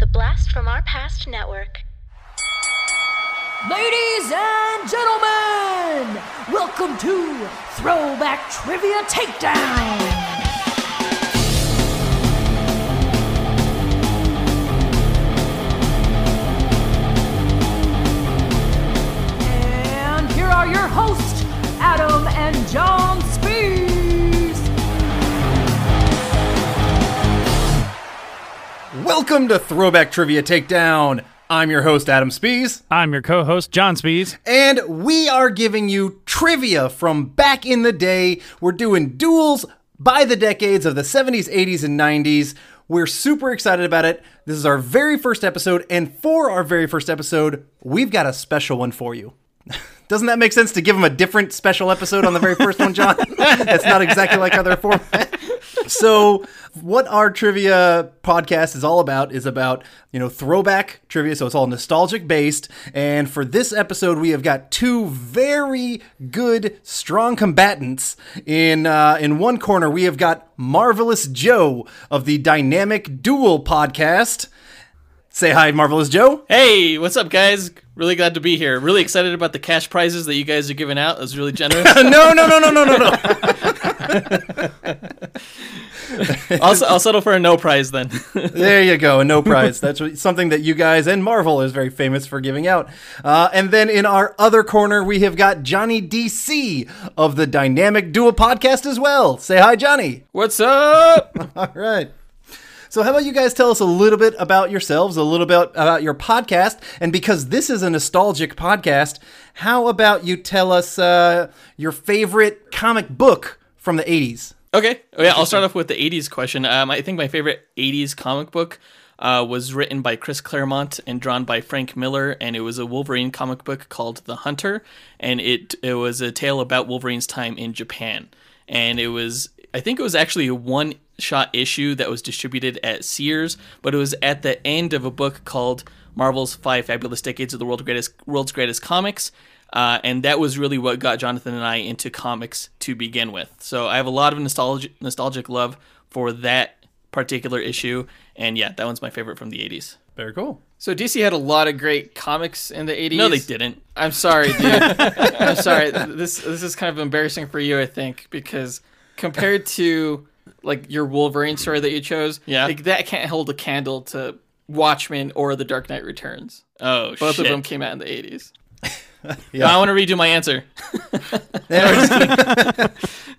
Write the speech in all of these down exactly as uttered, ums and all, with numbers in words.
the Blast from Our Past Network. Ladies and gentlemen, welcome to Throwback Trivia Takedown. Your hosts, Adam and John Spees. Welcome to Throwback Trivia Takedown. I'm your host, Adam Spees. I'm your co-host, John Spees. And we are giving you trivia from back in the day. We're doing duels by the decades of the seventies, eighties, and nineties. We're super excited about it. This is our very first episode, and for our very first episode, we've got a special one for you. Doesn't that make sense to give them a different special episode on the very first one, John? That's not exactly like other format. So what our trivia podcast is all about is about, you know, throwback trivia. So it's all nostalgic based. And for this episode, we have got two very good, strong combatants. In uh, in one corner, we have got Marvelous Joe of the Dynamic Duel podcast. Say hi, Marvelous Joe. Hey, what's up, guys? Really glad to be here. Really excited about the cash prizes that you guys are giving out. It was really generous. no, no, no, no, no, no, no. I'll, I'll settle for a no prize then. There you go, a no prize. That's something that you guys and Marvel is very famous for giving out. Uh, and then in our other corner, we have got Johnny D C of the Dynamic Duo podcast as well. Say hi, Johnny. What's up? All right. So how about you guys tell us a little bit about yourselves, a little bit about your podcast, and because this is a nostalgic podcast, how about you tell us uh, your favorite comic book from the eighties? Okay, oh, yeah, I'll start off with the eighties question. Um, I think my favorite eighties comic book uh, was written by Chris Claremont and drawn by Frank Miller, and it was a Wolverine comic book called The Hunter, and it it was a tale about Wolverine's time in Japan, and it was I think it was actually a one. shot issue that was distributed at Sears, but it was at the end of a book called Marvel's Five Fabulous Decades of the World's Greatest World's Greatest Comics, uh, and that was really what got Jonathan and I into comics to begin with. So I have a lot of nostalgic nostalgic love for that particular issue, and yeah, that one's my favorite from the eighties. Very cool. So D C had a lot of great comics in the eighties. No, they didn't. I'm sorry, dude. I'm sorry. This this is kind of embarrassing for you, I think, because compared to like your Wolverine story that you chose, yeah, like that can't hold a candle to Watchmen or The Dark Knight Returns. Oh, both shit. of them came out in the eighties. Yeah. I want to redo my answer.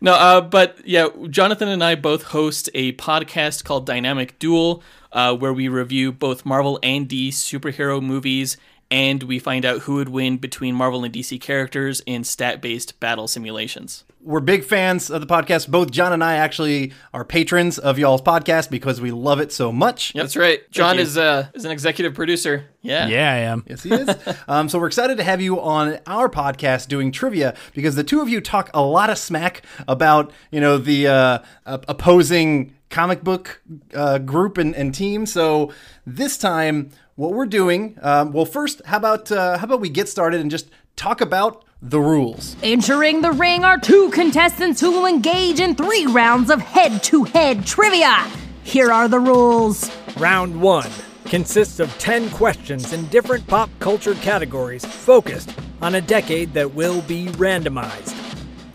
No, uh, but yeah, Jonathan and I both host a podcast called Dynamic Duel, uh, where we review both Marvel and D C superhero movies, and we find out who would win between Marvel and D C characters in stat-based battle simulations. We're big fans of the podcast. Both John and I actually are patrons of y'all's podcast because we love it so much. Yep. That's right. John is uh, is an executive producer. Yeah. Yeah, I am. Yes, he is. um, so we're excited to have you on our podcast doing trivia because the two of you talk a lot of smack about, you know, the uh, opposing comic book uh, group and, and team. So this time, what we're doing, um, well, first, how about uh, how about we get started and just talk about the rules. Entering the ring are two contestants who will engage in three rounds of head-to-head trivia. Here are the rules. Round one consists of ten questions in different pop culture categories focused on a decade that will be randomized.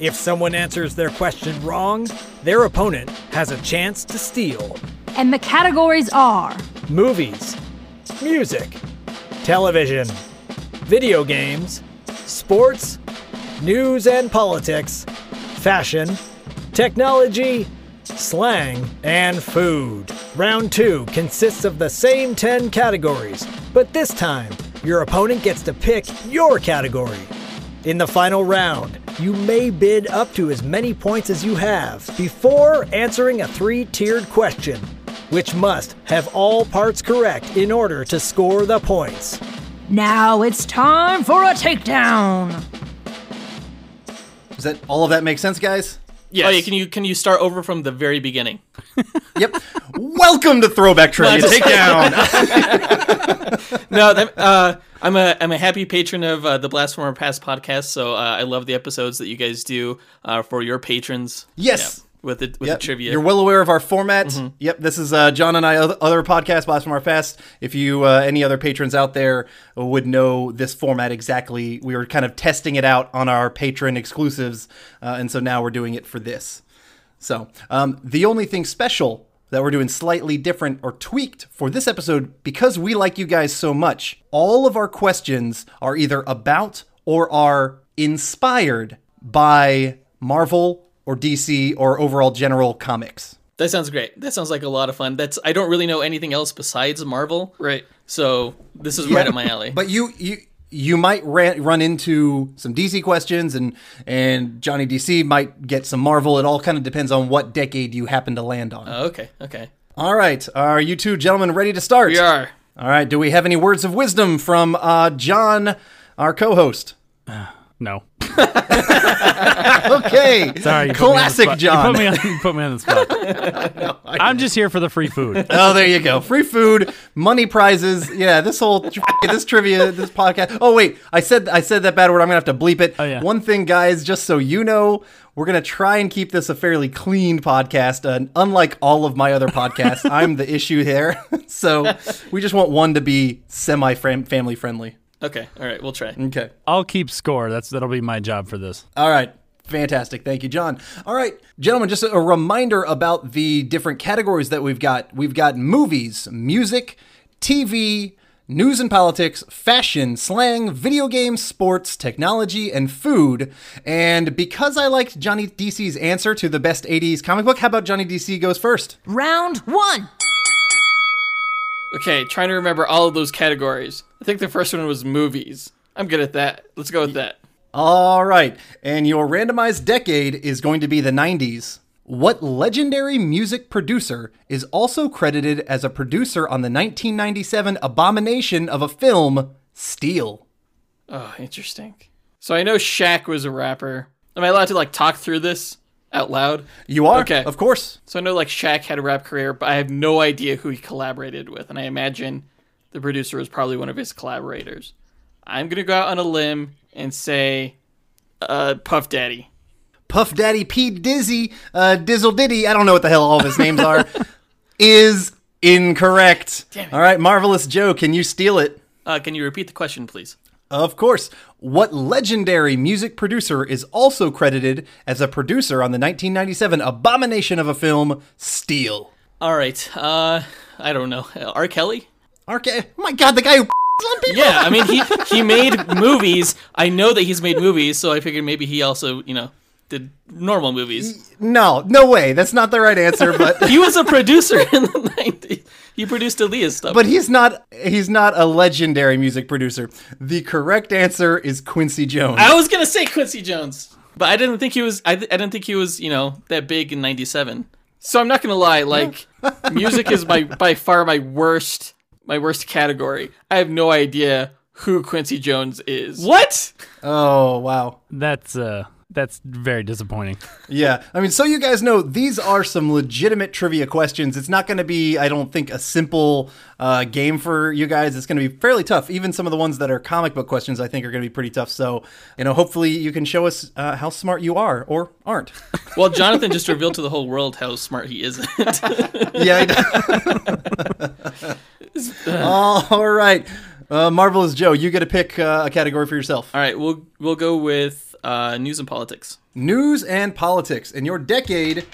If someone answers their question wrong, their opponent has a chance to steal. And the categories are movies, music, television, video games, sports, news and politics, fashion, technology, slang, and food. Round two consists of the same ten categories, but this time, your opponent gets to pick your category. In the final round, you may bid up to as many points as you have before answering a three-tiered question, which must have all parts correct in order to score the points. Now it's time for a takedown. Does that all of that make sense, guys? Yes. Oh, yeah, can you can you start over from the very beginning? Yep. Welcome to Throwback Trivia Takedown. No, that, uh, I'm a I'm a happy patron of uh, the Blast from Our Past podcast, so uh, I love the episodes that you guys do uh, for your patrons. Yes. Yeah. with the, with yep. the trivia. You're well aware of our format. Mm-hmm. Yep, this is uh, John and I, other podcast, Blast from Our Past. If you, uh, any other patrons out there would know this format exactly, we were kind of testing it out on our patron exclusives, uh, and so now we're doing it for this. So um, the only thing special that we're doing slightly different or tweaked for this episode, because we like you guys so much, all of our questions are either about or are inspired by Marvel or D C or overall general comics. That sounds great. That sounds like a lot of fun. That's I don't really know anything else besides Marvel. Right. So this is yeah, right up my alley. But you you you might ran, run into some D C questions, and and Johnny D C might get some Marvel. It all kind of depends on what decade you happen to land on. Oh, okay. Okay. All right. Are you two gentlemen ready to start? We are. All right. Do we have any words of wisdom from uh, John, our co-host? No. Okay. Sorry. Classic John. You put me on, you put me on the spot. No, I'm just here for the free food. Oh, there you go. Free food, money prizes. Yeah, this whole tri- this trivia, this podcast. Oh wait, I said I said that bad word. I'm gonna have to bleep it. Oh, yeah. One thing, guys, just so you know, we're gonna try and keep this a fairly clean podcast. Uh, unlike all of my other podcasts, I'm the issue here. So we just want one to be semi family friendly. Okay. All right. We'll try. Okay. I'll keep score. That's that'll be my job for this. All right. Fantastic. Thank you, John. All right, gentlemen, just a reminder about the different categories that we've got. We've got movies, music, T V, news and politics, fashion, slang, video games, sports, technology, and food. And because I liked Johnny D C's answer to the best eighties comic book, how about Johnny D C goes first? Round one. Okay, trying to remember all of those categories. I think the first one was movies. I'm good at that. Let's go with that. All right. And your randomized decade is going to be the nineties. What legendary music producer is also credited as a producer on the nineteen ninety-seven abomination of a film, Steel? Oh, interesting. So I know Shaq was a rapper. Am I allowed to, like, talk through this out loud? You are, okay. Of course. So I know, like, Shaq had a rap career, but I have no idea who he collaborated with, and I imagine the producer was probably one of his collaborators. I'm going to go out on a limb and say uh, Puff Daddy. Puff Daddy P. Dizzy, uh, Dizzle Diddy, I don't know what the hell all of his names are, is incorrect. Damn it. All right, Marvelous Joe, can you steal it? Uh, can you repeat the question, please? Of course. What legendary music producer is also credited as a producer on the nineteen ninety-seven abomination of a film, Steel? All right. Uh, I don't know. R. Kelly? R. Kelly? Oh, my God, the guy who... Yeah, I mean, he, he made movies. I know that he's made movies, so I figured maybe he also, you know, did normal movies. No, no way. That's not the right answer, but... He was a producer in the nineties. He produced Aaliyah's stuff. But he's not he's not a legendary music producer. The correct answer is Quincy Jones. I was going to say Quincy Jones, but I didn't think he was, I, I didn't think he was, you know, that big in ninety-seven. So I'm not going to lie, like, music is my, by far my worst... My worst category. I have no idea who Quincy Jones is. What? Oh, wow. That's uh, that's very disappointing. Yeah. I mean, so you guys know, these are some legitimate trivia questions. It's not going to be, I don't think, a simple uh, game for you guys. It's going to be fairly tough. Even some of the ones that are comic book questions, I think, are going to be pretty tough. So, you know, hopefully you can show us uh, how smart you are or aren't. Well, Jonathan just revealed to the whole world how smart he isn't. Yeah, I know. All right, uh, Marvelous Joe, you get to pick uh, a category for yourself. All right, we'll we'll go with uh, news and politics. News and politics, and your decade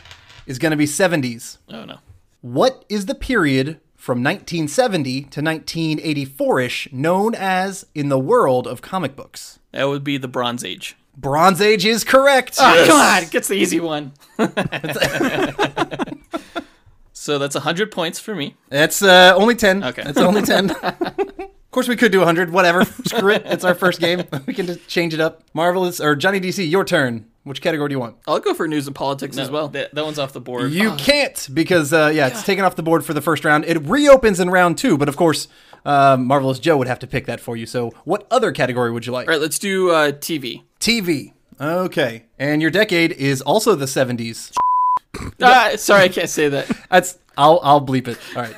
is going to be seventies. Oh no! What is the period from nineteen seventy to nineteen eighty-four-ish known as in the world of comic books? That would be the Bronze Age. Bronze Age is correct. Oh, yes. Come on, it gets the easy one. So that's one hundred points for me. That's uh, only ten. Okay. That's only ten. Of course, we could do one hundred. Whatever. Screw it. It's our first game. We can just change it up. Marvelous, or Johnny D C, your turn. Which category do you want? I'll go for news and politics no, as well. That, that one's off the board. You oh. can't because, uh, yeah, it's taken off the board for the first round. It reopens in round two, but of course, uh, Marvelous Joe would have to pick that for you. So what other category would you like? All right, let's do uh, T V. T V. Okay. And your decade is also the seventies. Ah, sorry, I can't say that. That's I'll I'll bleep it. All right.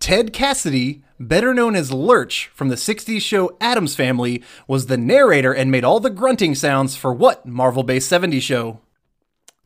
Ted Cassidy, better known as Lurch from the sixties show Addams Family, was the narrator and made all the grunting sounds for what Marvel-based seventies show?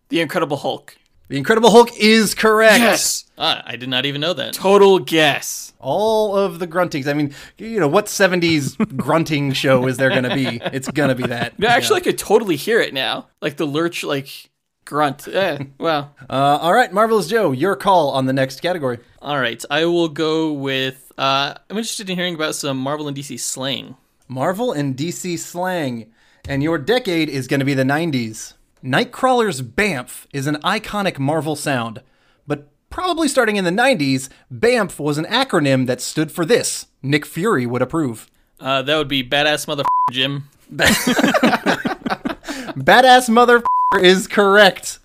The Incredible Hulk. The Incredible Hulk is correct. Yes. Ah, I did not even know that. Total guess. All of the gruntings. I mean, you know, what seventies grunting show is there going to be? It's going to be that. Yeah, actually, yeah. I could totally hear it now. Like the Lurch, like, grunt. Eh, wow. Uh, all right, Marvelous Joe, your call on the next category. All right, I will go with, uh, I'm interested in hearing about some Marvel and D C slang. Marvel and D C slang. And your decade is going to be the nineties. Nightcrawler's Bamf is an iconic Marvel sound, but probably starting in the nineties, Bamf was an acronym that stood for this. Nick Fury would approve. Uh, that would be Badass Motherfucker, Jim. Badass Motherfucker is correct.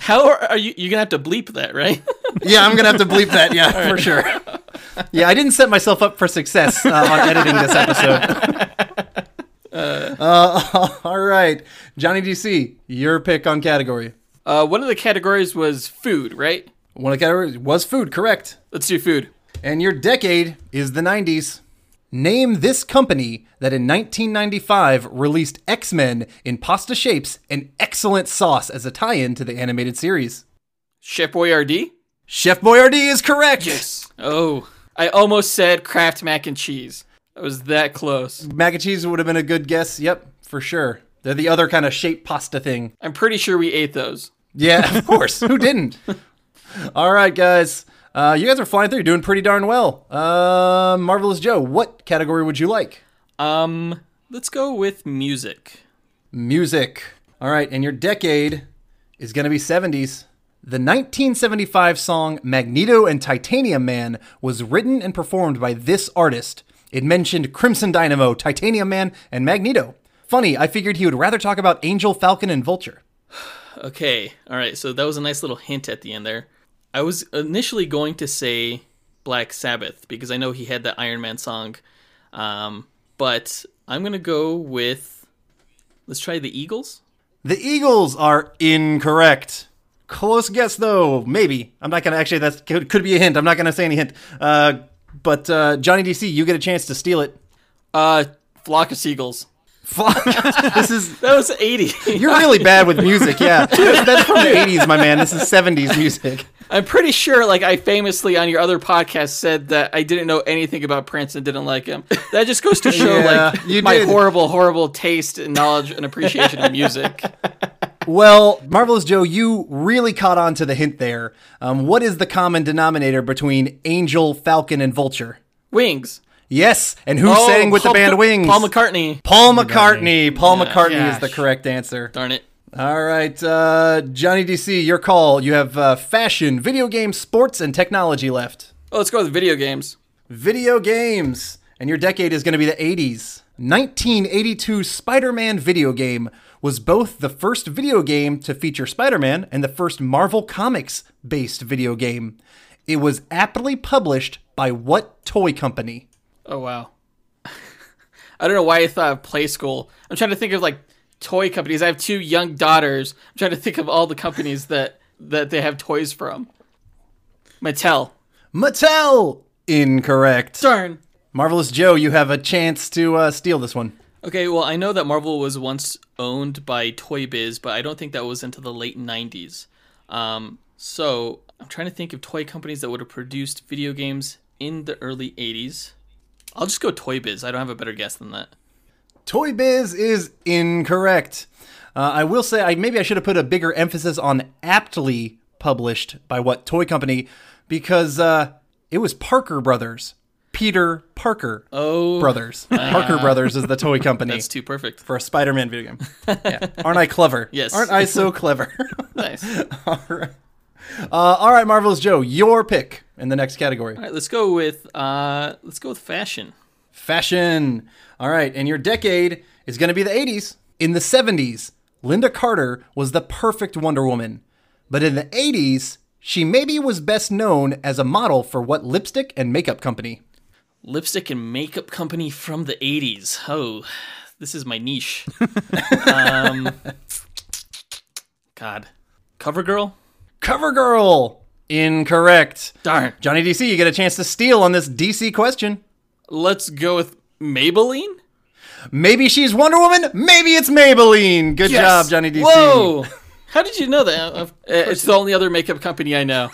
How are, are you? You're going to have to bleep that, right? Yeah, I'm going to have to bleep that, yeah, right. For sure. Yeah, I didn't set myself up for success uh, on editing this episode. Uh, uh, all right, Johnny D C, your pick on category. Uh, one of the categories was food, right? One of the categories was food, correct. Let's do food. And your decade is the nineties. Name this company that in nineteen ninety-five released X-Men in pasta shapes and excellent sauce as a tie-in to the animated series. Chef Boyardee? Chef Boyardee is correct. Yes. Oh, I almost said Kraft mac and cheese. I was that close. Mac and cheese would have been a good guess. Yep, for sure. They're the other kind of shaped pasta thing. I'm pretty sure we ate those. Yeah, of course. Who didn't? All right, guys. Uh, you guys are flying through. You're doing pretty darn well. Uh, Marvelous Joe, what category would you like? Um, let's go with music. Music. All right, and your decade is going to be seventies. The nineteen seventy-five song Magneto and Titanium Man was written and performed by this artist. It mentioned Crimson Dynamo, Titanium Man, and Magneto. Funny, I figured he would rather talk about Angel, Falcon, and Vulture. Okay, all right, so that was a nice little hint at the end there. I was initially going to say Black Sabbath, because I know he had that Iron Man song. Um, but I'm going to go with, let's try the Eagles. The Eagles are incorrect. Close guess, though, maybe. I'm not going to, actually, that could, could be a hint. I'm not going to say any hint. Uh... But uh, Johnny D C, you get a chance to steal it. Uh, Flock of Seagulls. Flock. This is that was eighty. You're really bad with music. Yeah, that's from the eighties, my man. This is seventies music. I'm pretty sure, like I famously on your other podcast said that I didn't know anything about Prince and didn't like him. That just goes to show, yeah, like my did. horrible, horrible taste and knowledge and appreciation of music. Well, Marvelous Joe, you really caught on to the hint there. Um, what is the common denominator between Angel, Falcon, and Vulture? Wings. Yes, and who oh, sang with Paul, the band Wings? Paul McCartney. Paul McCartney. Paul yeah, McCartney gosh. is the correct answer. Darn it. All right, uh, Johnny D C, your call. You have uh, fashion, video games, sports, and technology left. Oh, let's go with video games. Video games. And your decade is going to be the eighties. nineteen eighty-two Spider-Man video game was both the first video game to feature Spider-Man and the first Marvel Comics-based video game. It was aptly published by what toy company? Oh, wow. I don't know why I thought of Play School. I'm trying to think of, like, toy companies. I have two young daughters. I'm trying to think of all the companies that, that they have toys from. Mattel. Mattel! Incorrect. Darn. Marvelous Joe, you have a chance to uh, steal this one. Okay, well, I know that Marvel was once owned by Toy Biz, but I don't think that was into the late nineties. Um, so I'm trying to think of toy companies that would have produced video games in the early eighties. I'll just go Toy Biz. I don't have a better guess than that. Toy Biz is incorrect. Uh, I will say, I maybe I should have put a bigger emphasis on aptly published by what toy company, because uh, it was Parker Brothers. Peter Parker oh, Brothers. Uh, Parker Brothers is the toy company. That's too perfect. For a Spider-Man video game. Yeah. Aren't I clever? Yes. Aren't I so clever? Nice. All right. Uh, all right, Marvelous Joe, your pick in the next category. All right, let's go with, uh, let's go with fashion. Fashion. All right, and your decade is going to be the eighties. In the seventies, Linda Carter was the perfect Wonder Woman. But in the eighties, she maybe was best known as a model for what lipstick and makeup company? Lipstick and makeup company from the eighties. Oh, this is my niche. um, God. CoverGirl? CoverGirl! Incorrect. Darn. Johnny D C, you get a chance to steal on this D C question. Let's go with Maybelline? Maybe she's Wonder Woman. Maybe it's Maybelline. Good yes. job, Johnny D C. Whoa. How did you know that? It's the only other makeup company I know.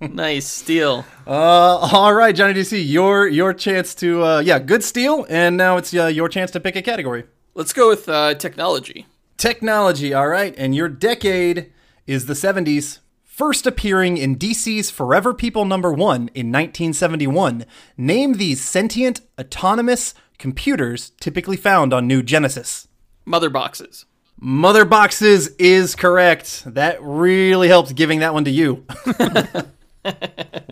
Nice steal. Uh, all right, Johnny D C, your your chance to, uh, yeah, good steal. And now it's uh, your chance to pick a category. Let's go with uh, technology. Technology, all right. And your decade is the seventies. First appearing in D C's Forever People number one in nineteen seventy-one. Name these sentient, autonomous computers typically found on New Genesis. Mother boxes. Mother boxes is correct. That really helped giving that one to you.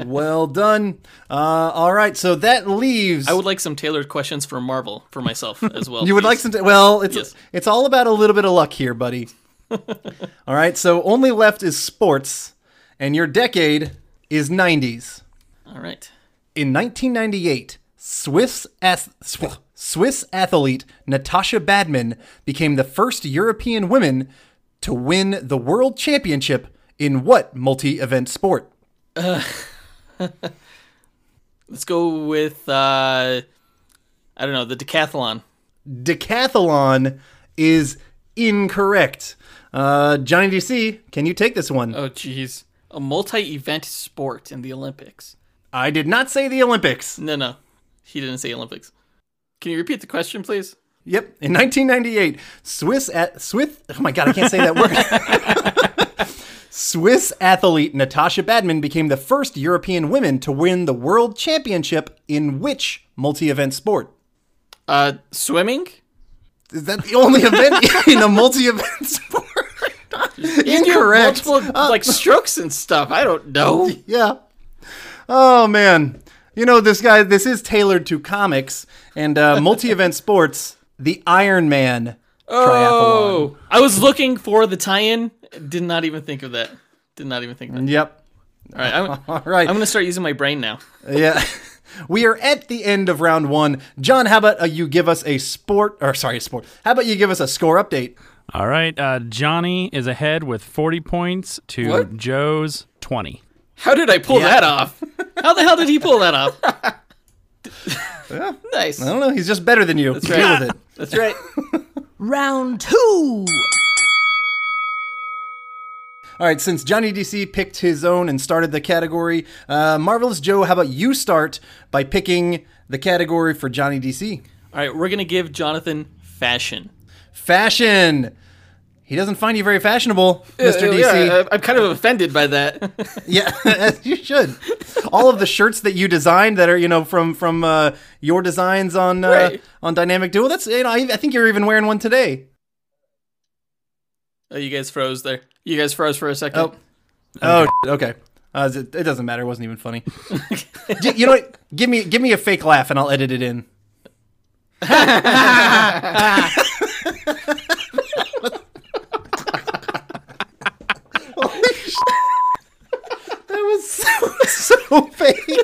Well done. Uh, all right, so that leaves... I would like some tailored questions for Marvel for myself as well. You please. Would like some... Ta- well, it's yes. it's all about a little bit of luck here, buddy. All right, so only left is sports, and your decade is nineties. All right. In nineteen ninety-eight, Swiss ath- Swiss athlete Natasha Badman became the first European woman to win the world championship in what multi-event sport? Uh, let's go with, uh, I don't know, the decathlon. Decathlon is incorrect. Uh, Johnny D C, can you take this one? Oh, geez. A multi-event sport in the Olympics. I did not say the Olympics. No, no. He didn't say Olympics. Can you repeat the question, please? Yep. In nineteen ninety-eight, Swiss at Swiss. Oh, my God. I can't say that word. Swiss athlete Natasha Badman became the first European woman to win the world championship in which multi-event sport? Uh, swimming? Is that the only event in a multi-event sport? Incorrect. Multiple, uh, like strokes and stuff. I don't know. Yeah. Oh, man. You know, this guy, this is tailored to comics and uh, multi-event sports, the Iron Man oh, triathlon. I was looking for the tie-in. Did not even think of that. Did not even think of that. Yep. All right. I'm, All right. I'm going to start using my brain now. Yeah. We are at the end of round one. John, how about uh, you give us a sport, or sorry, a sport. How about you give us a score update? All right. Uh, Johnny is ahead with forty points to what? Joe's twenty. How did I pull yeah. that off? How the hell did he pull that off? Yeah. Nice. I don't know. He's just better than you. That's right. Deal with it. That's right. Round two. All right, since Johnny D C picked his own and started the category, uh, Marvelous Joe, how about you start by picking the category for Johnny D C? All right, we're going to give Jonathan fashion. Fashion. He doesn't find you very fashionable, Mister Uh, D C. Yeah, I'm kind of offended by that. Yeah, as you should. All of the shirts that you designed that are, you know, from from uh, your designs on uh, right. on Dynamic Duel, that's, you know, I think you're even wearing one today. Oh, you guys froze there. You guys froze for a second. Oh, oh, okay. Uh, it, it doesn't matter. It wasn't even funny. You know what? Give me, give me a fake laugh, and I'll edit it in. Holy shit! That was so, so fake.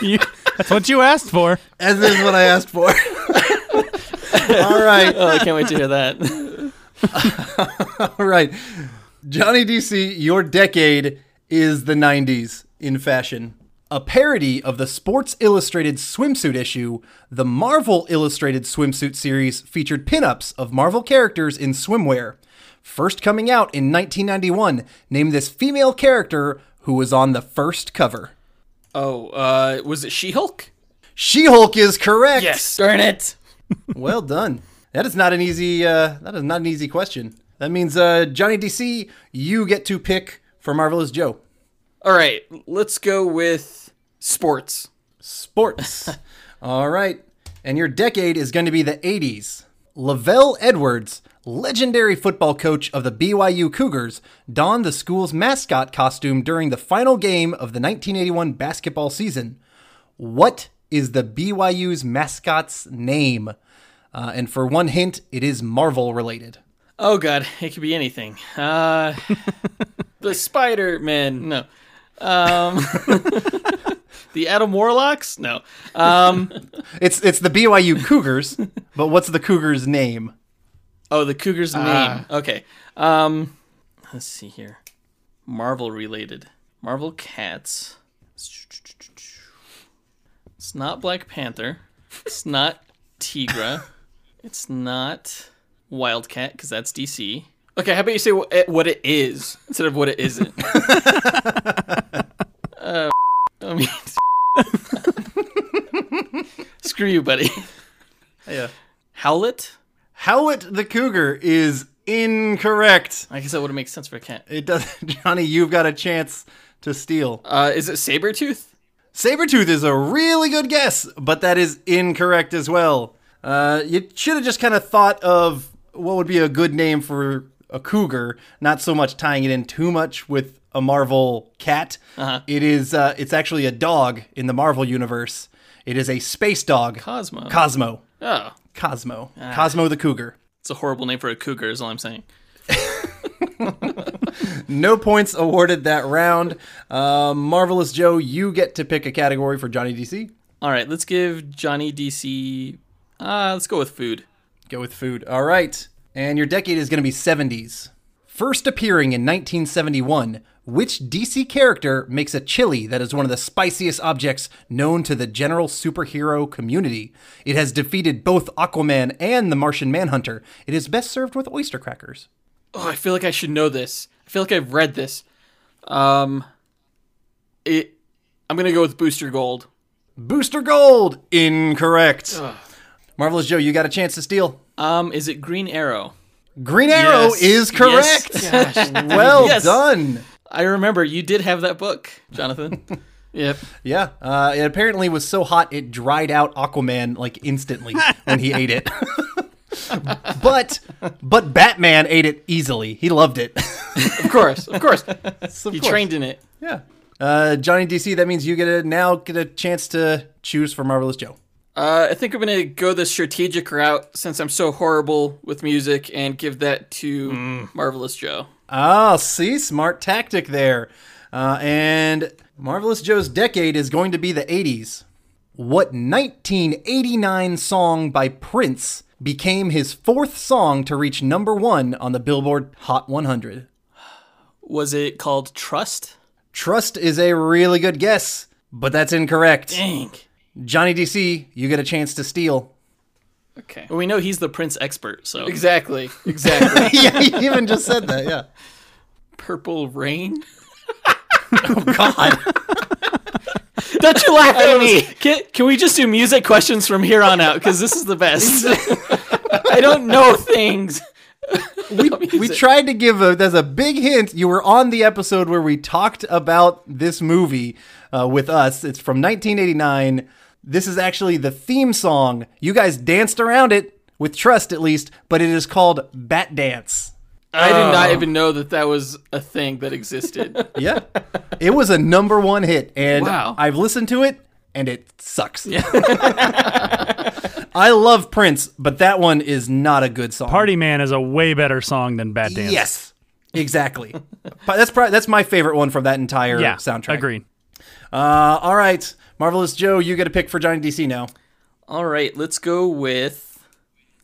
You, that's what you asked for. As is what I asked for. All right. Oh, I can't wait to hear that. All right. Johnny D C, your decade is the nineties in fashion. A parody of the Sports Illustrated swimsuit issue, the Marvel Illustrated swimsuit series featured pinups of Marvel characters in swimwear. First coming out in nineteen ninety-one, name this female character who was on the first cover. Oh, uh, was it She-Hulk? She-Hulk is correct. Yes, darn it. Well done. That is not an easy. Uh, that is not an easy question. That means uh, Johnny D C, you get to pick for Marvelous Joe. All right, let's go with sports. Sports. All right, and your decade is going to be the eighties. Lavelle Edwards, legendary football coach of the B Y U Cougars, donned the school's mascot costume during the final game of the nineteen eighty-one basketball season. What is the B Y U's mascot's name? Uh, and for one hint, it is Marvel related. Oh, God. It could be anything. Uh, the Spider-Man. No. Um, the Adam Warlocks. No. Um, it's it's the B Y U Cougars, but what's the Cougars' name? Oh, the Cougars' uh, name. Okay. Um, let's see here. Marvel related. Marvel Cats. It's not Black Panther. It's not Tigra. It's not Wildcat, because that's D C. Okay, how about you say what it, what it is instead of what it isn't? uh, I mean, screw you, buddy. Yeah. Howlett? Howlett the Cougar is incorrect. I guess that would make sense for a cat. It doesn't. Johnny, you've got a chance to steal. Uh, is it Sabretooth? Sabretooth is a really good guess, but that is incorrect as well. Uh, you should have just kind of thought of what would be a good name for a cougar, not so much tying it in too much with a Marvel cat. Uh-huh. It is, uh, it's actually a dog in the Marvel universe. It is a space dog. Cosmo. Cosmo. Oh. Cosmo. Ah. Cosmo the Cougar. It's a horrible name for a cougar is all I'm saying. No points awarded that round. Uh, Marvelous Joe, you get to pick a category for Johnny D C. All right, let's give Johnny D C... Uh, let's go with food. Go with food. All right. And your decade is going to be seventies. First appearing in nineteen seventy-one, which D C character makes a chili that is one of the spiciest objects known to the general superhero community? It has defeated both Aquaman and the Martian Manhunter. It is best served with oyster crackers. Oh, I feel like I should know this. I feel like I've read this. Um, it. I'm going to go with Booster Gold. Booster Gold! Incorrect. Ugh. Marvelous Joe, you got a chance to steal. Um, is it Green Arrow? Green Arrow yes. is correct. Yes. Gosh, well yes. done. I remember you did have that book, Jonathan. Yep. Yeah. Uh, it apparently was so hot it dried out Aquaman like instantly when he ate it. but but Batman ate it easily. He loved it. Of course. Of course. Of he course. trained in it. Yeah. Uh, Johnny D C, that means you get a now get a chance to choose for Marvelous Joe. Uh, I think I'm going to go the strategic route since I'm so horrible with music and give that to mm. Marvelous Joe. Ah, see? Smart tactic there. Uh, and Marvelous Joe's decade is going to be the eighties. What nineteen eighty-nine song by Prince became his fourth song to reach number one on the Billboard Hot one hundred? Was it called Trust? Trust is a really good guess, but that's incorrect. Dang. Johnny D C, you get a chance to steal. Okay. Well, we know he's the Prince expert, so. Exactly. Exactly. Yeah, he even just said that, yeah. Purple Rain? Oh, God. Don't you laugh at me. Can, can we just do music questions from here on out? Because this is the best. I don't know things. We we tried to give a, there's a big hint. You were on the episode where we talked about this movie uh, with us. It's from nineteen eighty-nine. This is actually the theme song. You guys danced around it, with Trust at least, but it is called Bat Dance. I did not even know that that was a thing that existed. Yeah. It was a number one hit, and wow. I've listened to it, and it sucks. Yeah. I love Prince, but that one is not a good song. Party Man is a way better song than Bat Dance. Yes, exactly. That's probably, that's my favorite one from that entire yeah, soundtrack. Agreed. Uh, all right, Marvelous Joe, you get a pick for Johnny D C now. All right, let's go with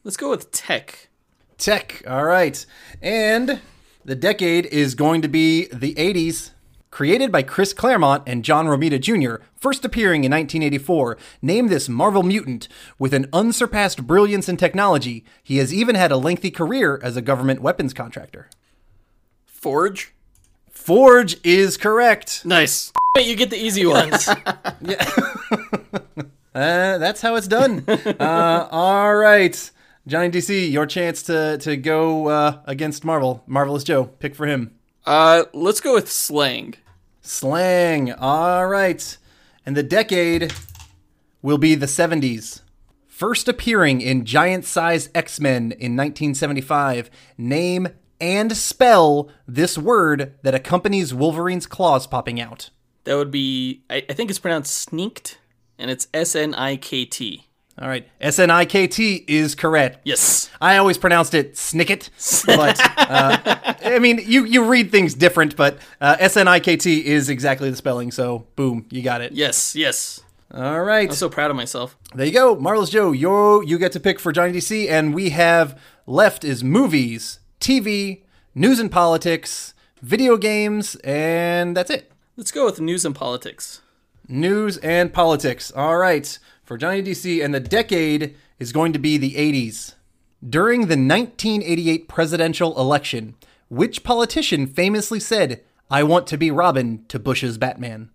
let's go with Tech. Tech. All right, and the decade is going to be the eighties. Created by Chris Claremont and John Romita Junior, first appearing in nineteen eighty-four, name this Marvel mutant. With an unsurpassed brilliance in technology, he has even had a lengthy career as a government weapons contractor. Forge? Forge is correct. Nice. But you get the easy ones. Yeah. Uh, that's how it's done. Uh, all right. Johnny D C, your chance to, to go uh, against Marvel. Marvelous Joe, pick for him. Uh, let's go with slang. Slang. All right. And the decade will be the seventies. First appearing in giant-sized X-Men in nineteen seventy-five. Name and spell this word that accompanies Wolverine's claws popping out. That would be, I, I think it's pronounced sneaked, and it's S N I K T. All right. S N I K T is correct. Yes. I always pronounced it snicket, but uh, I mean, you, you read things different, but uh, S N I K T is exactly the spelling, so boom, you got it. Yes, yes. All right. I'm so proud of myself. There you go. Marvelous Joe, yo, you get to pick for Johnny D C, and we have left is movies, T V, news and politics, video games, and that's it. Let's go with news and politics. news and politics. All right, for Johnny D C, and the decade is going to be the eighties. During the nineteen eighty-eight presidential election, which politician famously said, "I want to be Robin" to Bush's Batman?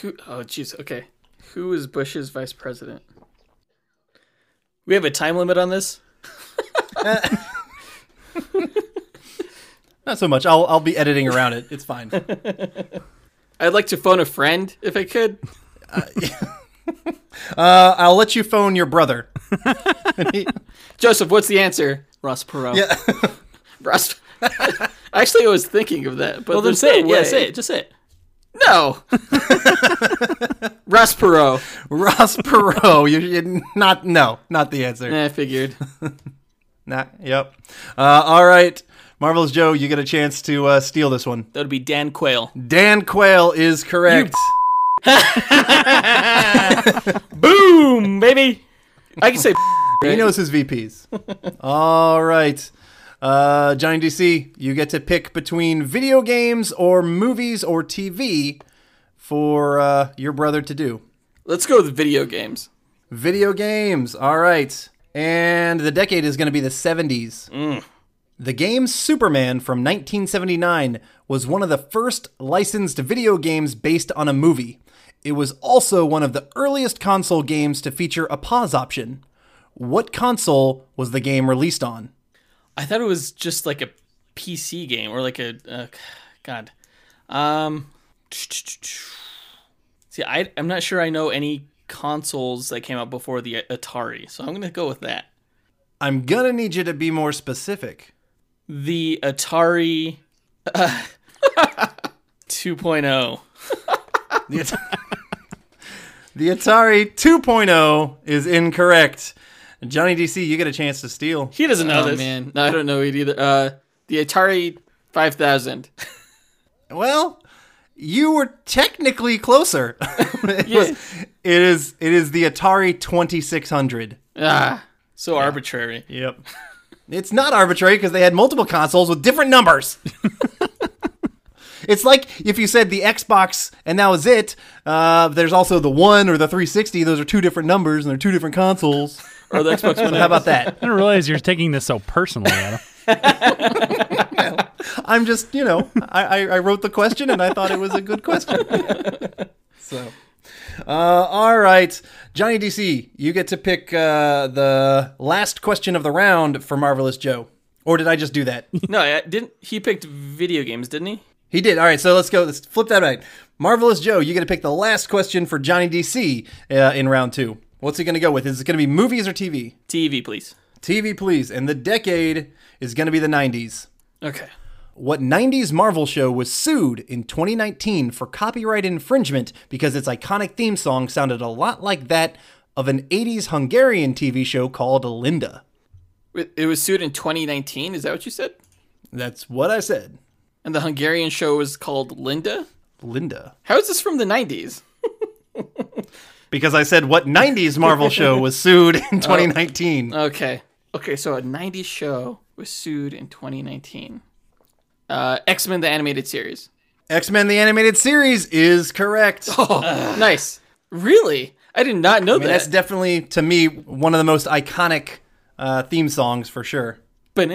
Who, oh, jeez. Okay. Who is Bush's vice president? We have a time limit on this? uh, Not so much. I'll I'll be editing around it. It's fine. I'd like to phone a friend if I could. uh, uh, I'll let you phone your brother. Joseph, what's the answer? Ross Perot. Yeah. Ross. Actually, I was thinking of that. But well, then say no it. Way. Yeah, say it. Just say it. No. Ross Perot. Ross Perot. You're, you're not. No, not the answer. Eh, I figured. Nah. Yep. Uh, all right. Marvelous Joe, you get a chance to uh, steal this one. That would be Dan Quayle. Dan Quayle is correct. Boom, baby. I can say right? He knows his V Ps. All right. Uh, Johnny D C, you get to pick between video games or movies or T V for uh, your brother to do. Let's go with video games. Video games. All right. And the decade is going to be the seventies. Mm. The game Superman from nineteen seventy-nine was one of the first licensed video games based on a movie. It was also one of the earliest console games to feature a pause option. What console was the game released on? I thought it was just like a P C game or like a... Uh, God. Um, see, I, I'm not sure I know any consoles that came out before the Atari, so I'm going to go with that. I'm going to need you to be more specific. The Atari uh, two point oh. The, At- the Atari two point oh is incorrect. Johnny D C, you get a chance to steal. He doesn't know oh, this. Man. No, I don't know it either. Uh, the Atari five thousand. Well, you were technically closer. it, yeah. was, it is it is the Atari twenty-six hundred. Ah, so yeah. Arbitrary. Yep. It's not arbitrary because they had multiple consoles with different numbers. It's like if you said the Xbox and that was it. Uh, there's also the one or the three sixty. Those are two different numbers and they're two different consoles. Or the Xbox One. How about that? I didn't realize you're taking this so personally, Adam. I'm just, you know, I, I wrote the question and I thought it was a good question. So, uh, all right, Johnny D C, you get to pick uh, the last question of the round for Marvelous Joe. Or did I just do that? No, I didn't. He picked video games, didn't he? He did. All right, so let's go. Let's flip that right. Marvelous Joe, you get to pick the last question for Johnny D C uh, in round two. What's he going to go with? Is it going to be movies or T V? T V, please. T V, please. And the decade is going to be the nineties. Okay. What nineties Marvel show was sued in twenty nineteen for copyright infringement because its iconic theme song sounded a lot like that of an eighties Hungarian T V show called Linda? It was sued in twenty nineteen? Is that what you said? That's what I said. And the Hungarian show was called Linda? Linda. How is this from the nineties? Because I said what nineties Marvel show was sued in twenty nineteen. Oh, okay. Okay, so a nineties show was sued in twenty nineteen. Uh, X-Men the Animated Series. X-Men the Animated Series is correct. Oh, uh, nice. Really? I did not know I mean, that. That's definitely, to me, one of the most iconic uh, theme songs for sure. Okay.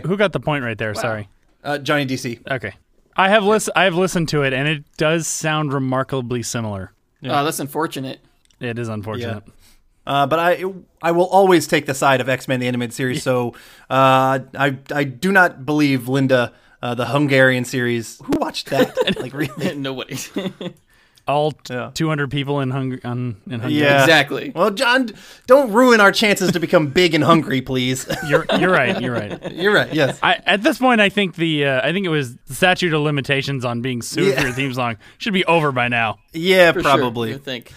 Who, who got the point right there? Wow. Sorry. Uh, Johnny D C. Okay. I have, lis- I have listened to it, and it does sound remarkably similar. Yeah. Oh, that's unfortunate. It is unfortunate. Yeah. Uh, but I I will always take the side of X-Men the Animated Series, so uh, I I do not believe Linda, uh, the Hungarian series. Who watched that? Like, really? Nobody. All t- yeah. two hundred people in, Hung- on, in Hungary. Yeah, exactly. Well, John, don't ruin our chances to become big and hungry, please. you're you're right. You're right. You're right. Yes. I, at this point, I think the uh, I think it was the statute of limitations on being sued yeah. for your theme song should be over by now. Yeah, for probably. Sure, I think.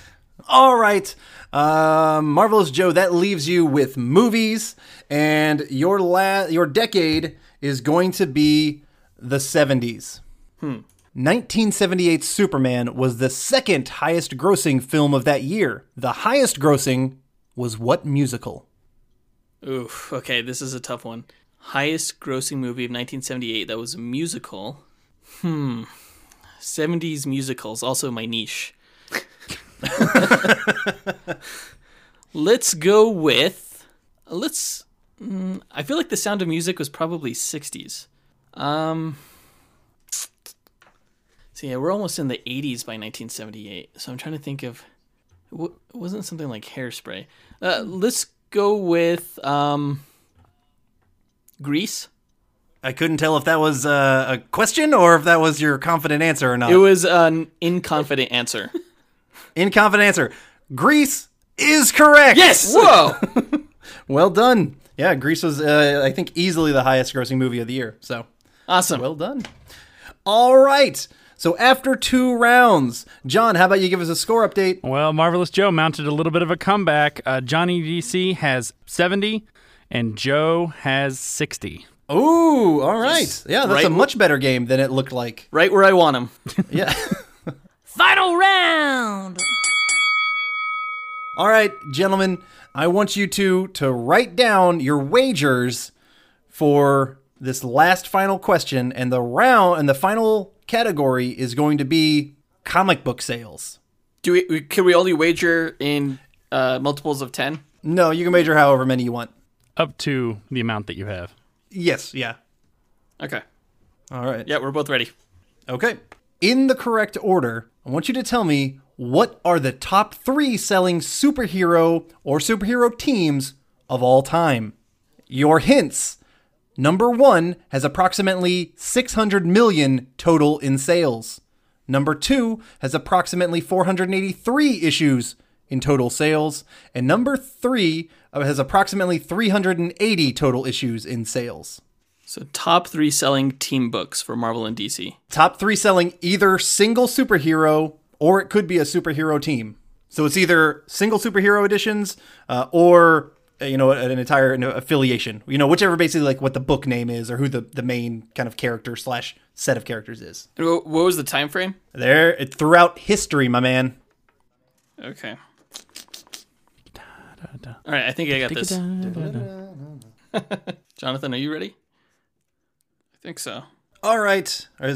All right, uh, Marvelous Joe. That leaves you with movies, and your la- your decade is going to be the seventies. Hmm. nineteen seventy-eight Superman was the second highest grossing film of that year. The highest grossing was what musical? Oof, okay, this is a tough one. Highest grossing movie of nineteen seventy-eight that was a musical. Hmm. seventies musicals, also my niche. Let's go with, let's, mm, I feel like The Sound of Music was probably sixties. Um, so yeah, we're almost in the eighties by nineteen seventy-eight. So I'm trying to think of, it wasn't something like Hairspray. Uh, let's go with um, Grease. I couldn't tell if that was uh, a question or if that was your confident answer or not. It was an inconfident answer. Inconfident answer. Grease is correct. Yes. Whoa. Well done. Yeah, Grease was, uh, I think, easily the highest-grossing movie of the year. So awesome. Well done. All right. So after two rounds, John, how about you give us a score update? Well, Marvelous Joe mounted a little bit of a comeback. Uh, Johnny D C has seventy, and Joe has sixty. Oh, all right. Just yeah, that's right a much better game than it looked like. Right where I want him. Yeah. Final round! All right, gentlemen, I want you two to write down your wagers for this last final question, and the round and the final category is going to be comic book sales. Do we? Can we only wager in uh, multiples of ten? No, you can wager however many you want. Up to the amount that you have. Yes, yeah. Okay. All right. Yeah, we're both ready. Okay. In the correct order, I want you to tell me what are the top three selling superhero or superhero teams of all time. Your hints. Number one has approximately six hundred million total in sales. Number two has approximately four hundred eighty-three issues in total sales. And number three has approximately three hundred eighty total issues in sales. So top three selling team books for Marvel and D C. Top three selling either single superhero or it could be a superhero team. So it's either single superhero editions uh, or, you know, an entire an affiliation, you know, whichever basically like what the book name is or who the, the main kind of character slash set of characters is. What was the time frame? There, it, throughout history, my man. Okay. All right, I think I got this. Jonathan, are you ready? I think so. All right.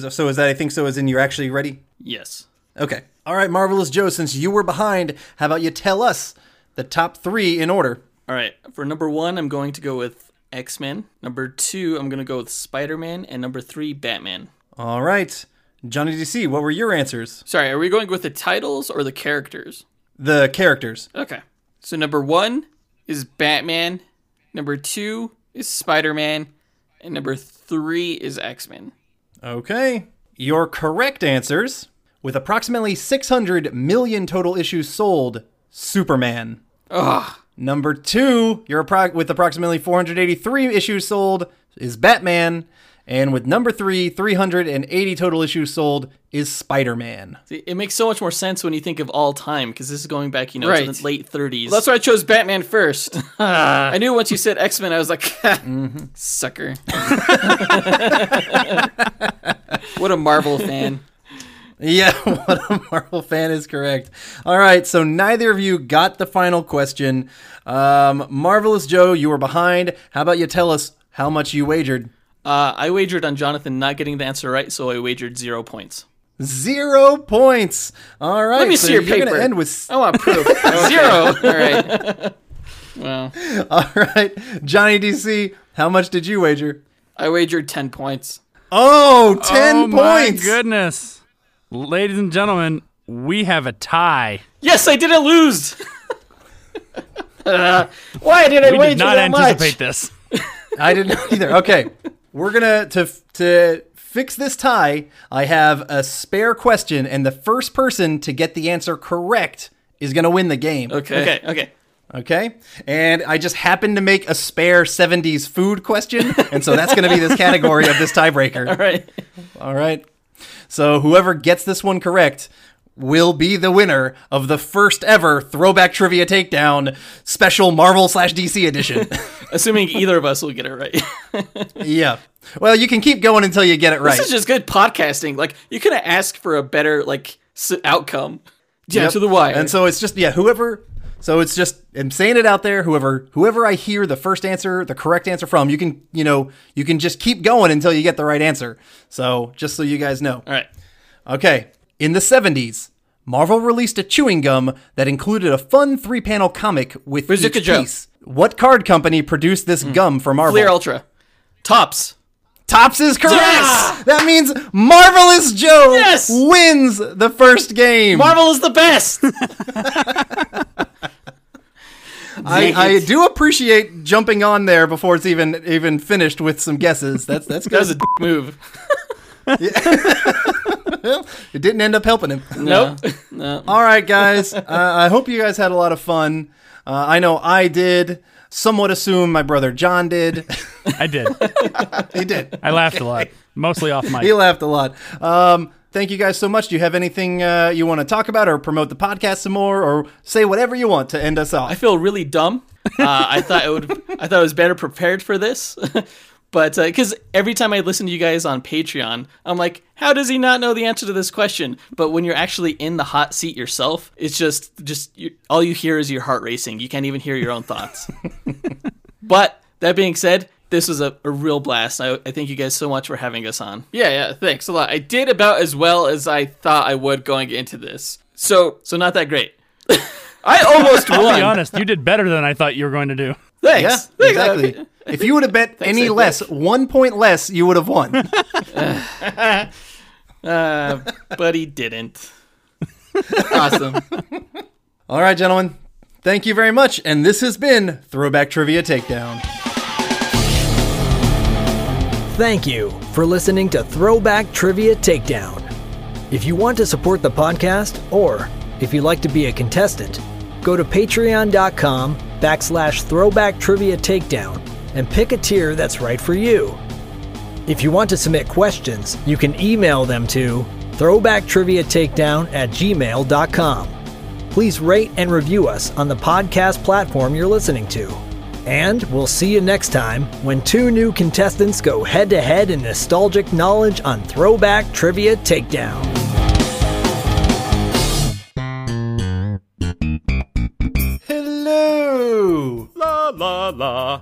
So is that I think so as in you're actually ready? Yes. Okay. All right, Marvelous Joe, since you were behind, how about you tell us the top three in order? All right. For number one, I'm going to go with X-Men. Number two, I'm going to go with Spider-Man. And number three, Batman. All right. Johnny D C, what were your answers? Sorry, are we going with the titles or the characters? The characters. Okay. So number one is Batman, number two is Spider-Man, and number three is X-Men. Okay. Your correct answers, with approximately six hundred million total issues sold, Superman. Ugh. Number two, you're appro- with approximately four hundred eighty-three issues sold, is Batman. And with number three, three hundred eighty total issues sold is Spider-Man. See, it makes so much more sense when you think of all time, because this is going back, you know, right. to the late thirties. Well, that's why I chose Batman first. I knew once you said X-Men, I was like, mm-hmm. sucker. What a Marvel fan. Yeah, what a Marvel fan is correct. All right, so neither of you got the final question. Um, Marvelous Joe, you were behind. How about you tell us how much you wagered? Uh, I wagered on Jonathan not getting the answer right, so I wagered zero points. Zero points. All right. Let me so see your you're paper. You're going to end with... I want proof. Zero. All right. Wow. All right. Johnny D C, how much did you wager? I wagered ten points. Oh, ten oh, points. Oh, my goodness. Ladies and gentlemen, we have a tie. Yes, I didn't lose. uh, why did I we wager did not that anticipate much? This. I didn't either. Okay. We're gonna to to fix this tie. I have a spare question, and the first person to get the answer correct is gonna win the game. Okay, okay, okay, okay. And I just happened to make a spare seventies food question, and so that's gonna be this category of this tiebreaker. All right, all right. So whoever gets this one correct will be the winner of the first ever Throwback Trivia Takedown special Marvel slash D C edition. Assuming either of us will get it right. Yeah. Well, you can keep going until you get it right. This is just good podcasting. Like, you couldn't ask for a better, like, outcome. Yeah, yep. To the wire. And so it's just, yeah, whoever... So it's just, I'm saying it out there, whoever whoever I hear the first answer, the correct answer from, you can, you know, you can just keep going until you get the right answer. So, just so you guys know. All right. Okay. In the seventies, Marvel released a chewing gum that included a fun three-panel comic with Bazooka each piece. Joe. What card company produced this mm. gum for Marvel? Fleer Ultra. Topps. Topps is correct. Yes! That means Marvelous Joe yes! wins the first game. Marvel is the best. I, I do appreciate jumping on there before it's even even finished with some guesses. That's that's good. That was a d- move. Well, it didn't end up helping him. Nope. No. All right, guys. Uh, I hope you guys had a lot of fun. Uh, I know I did. Somewhat assume my brother John did. I did. He did. I laughed okay. a lot. Mostly off mic. He laughed a lot. Um, thank you guys so much. Do you have anything uh, you want to talk about or promote the podcast some more or say whatever you want to end us off? I feel really dumb. Uh, I thought it would. I thought I was better prepared for this. But because uh, every time I listen to you guys on Patreon, I'm like, how does he not know the answer to this question? But when you're actually in the hot seat yourself, it's just just you, all you hear is your heart racing. You can't even hear your own thoughts. But that being said, this was a, a real blast. I, I thank you guys so much for having us on. Yeah, yeah, thanks a lot. I did about as well as I thought I would going into this. So, so not that great. I almost won. I'll be honest, you did better than I thought you were going to do. Thanks. Yeah, exactly. Okay. If you would have bet Thanks, any less, one point less, you would have won. uh, uh, but he didn't. Awesome. All right, gentlemen. Thank you very much. And this has been Throwback Trivia Takedown. Thank you for listening to Throwback Trivia Takedown. If you want to support the podcast, or if you'd like to be a contestant, go to patreon.com backslash throwback trivia takedown and pick a tier that's right for you. If you want to submit questions, you can email them to throwbacktriviatakedown at gmail dot com. Please rate and review us on the podcast platform you're listening to. And we'll see you next time when two new contestants go head-to-head in nostalgic knowledge on Throwback Trivia Takedown. Hello! La la la.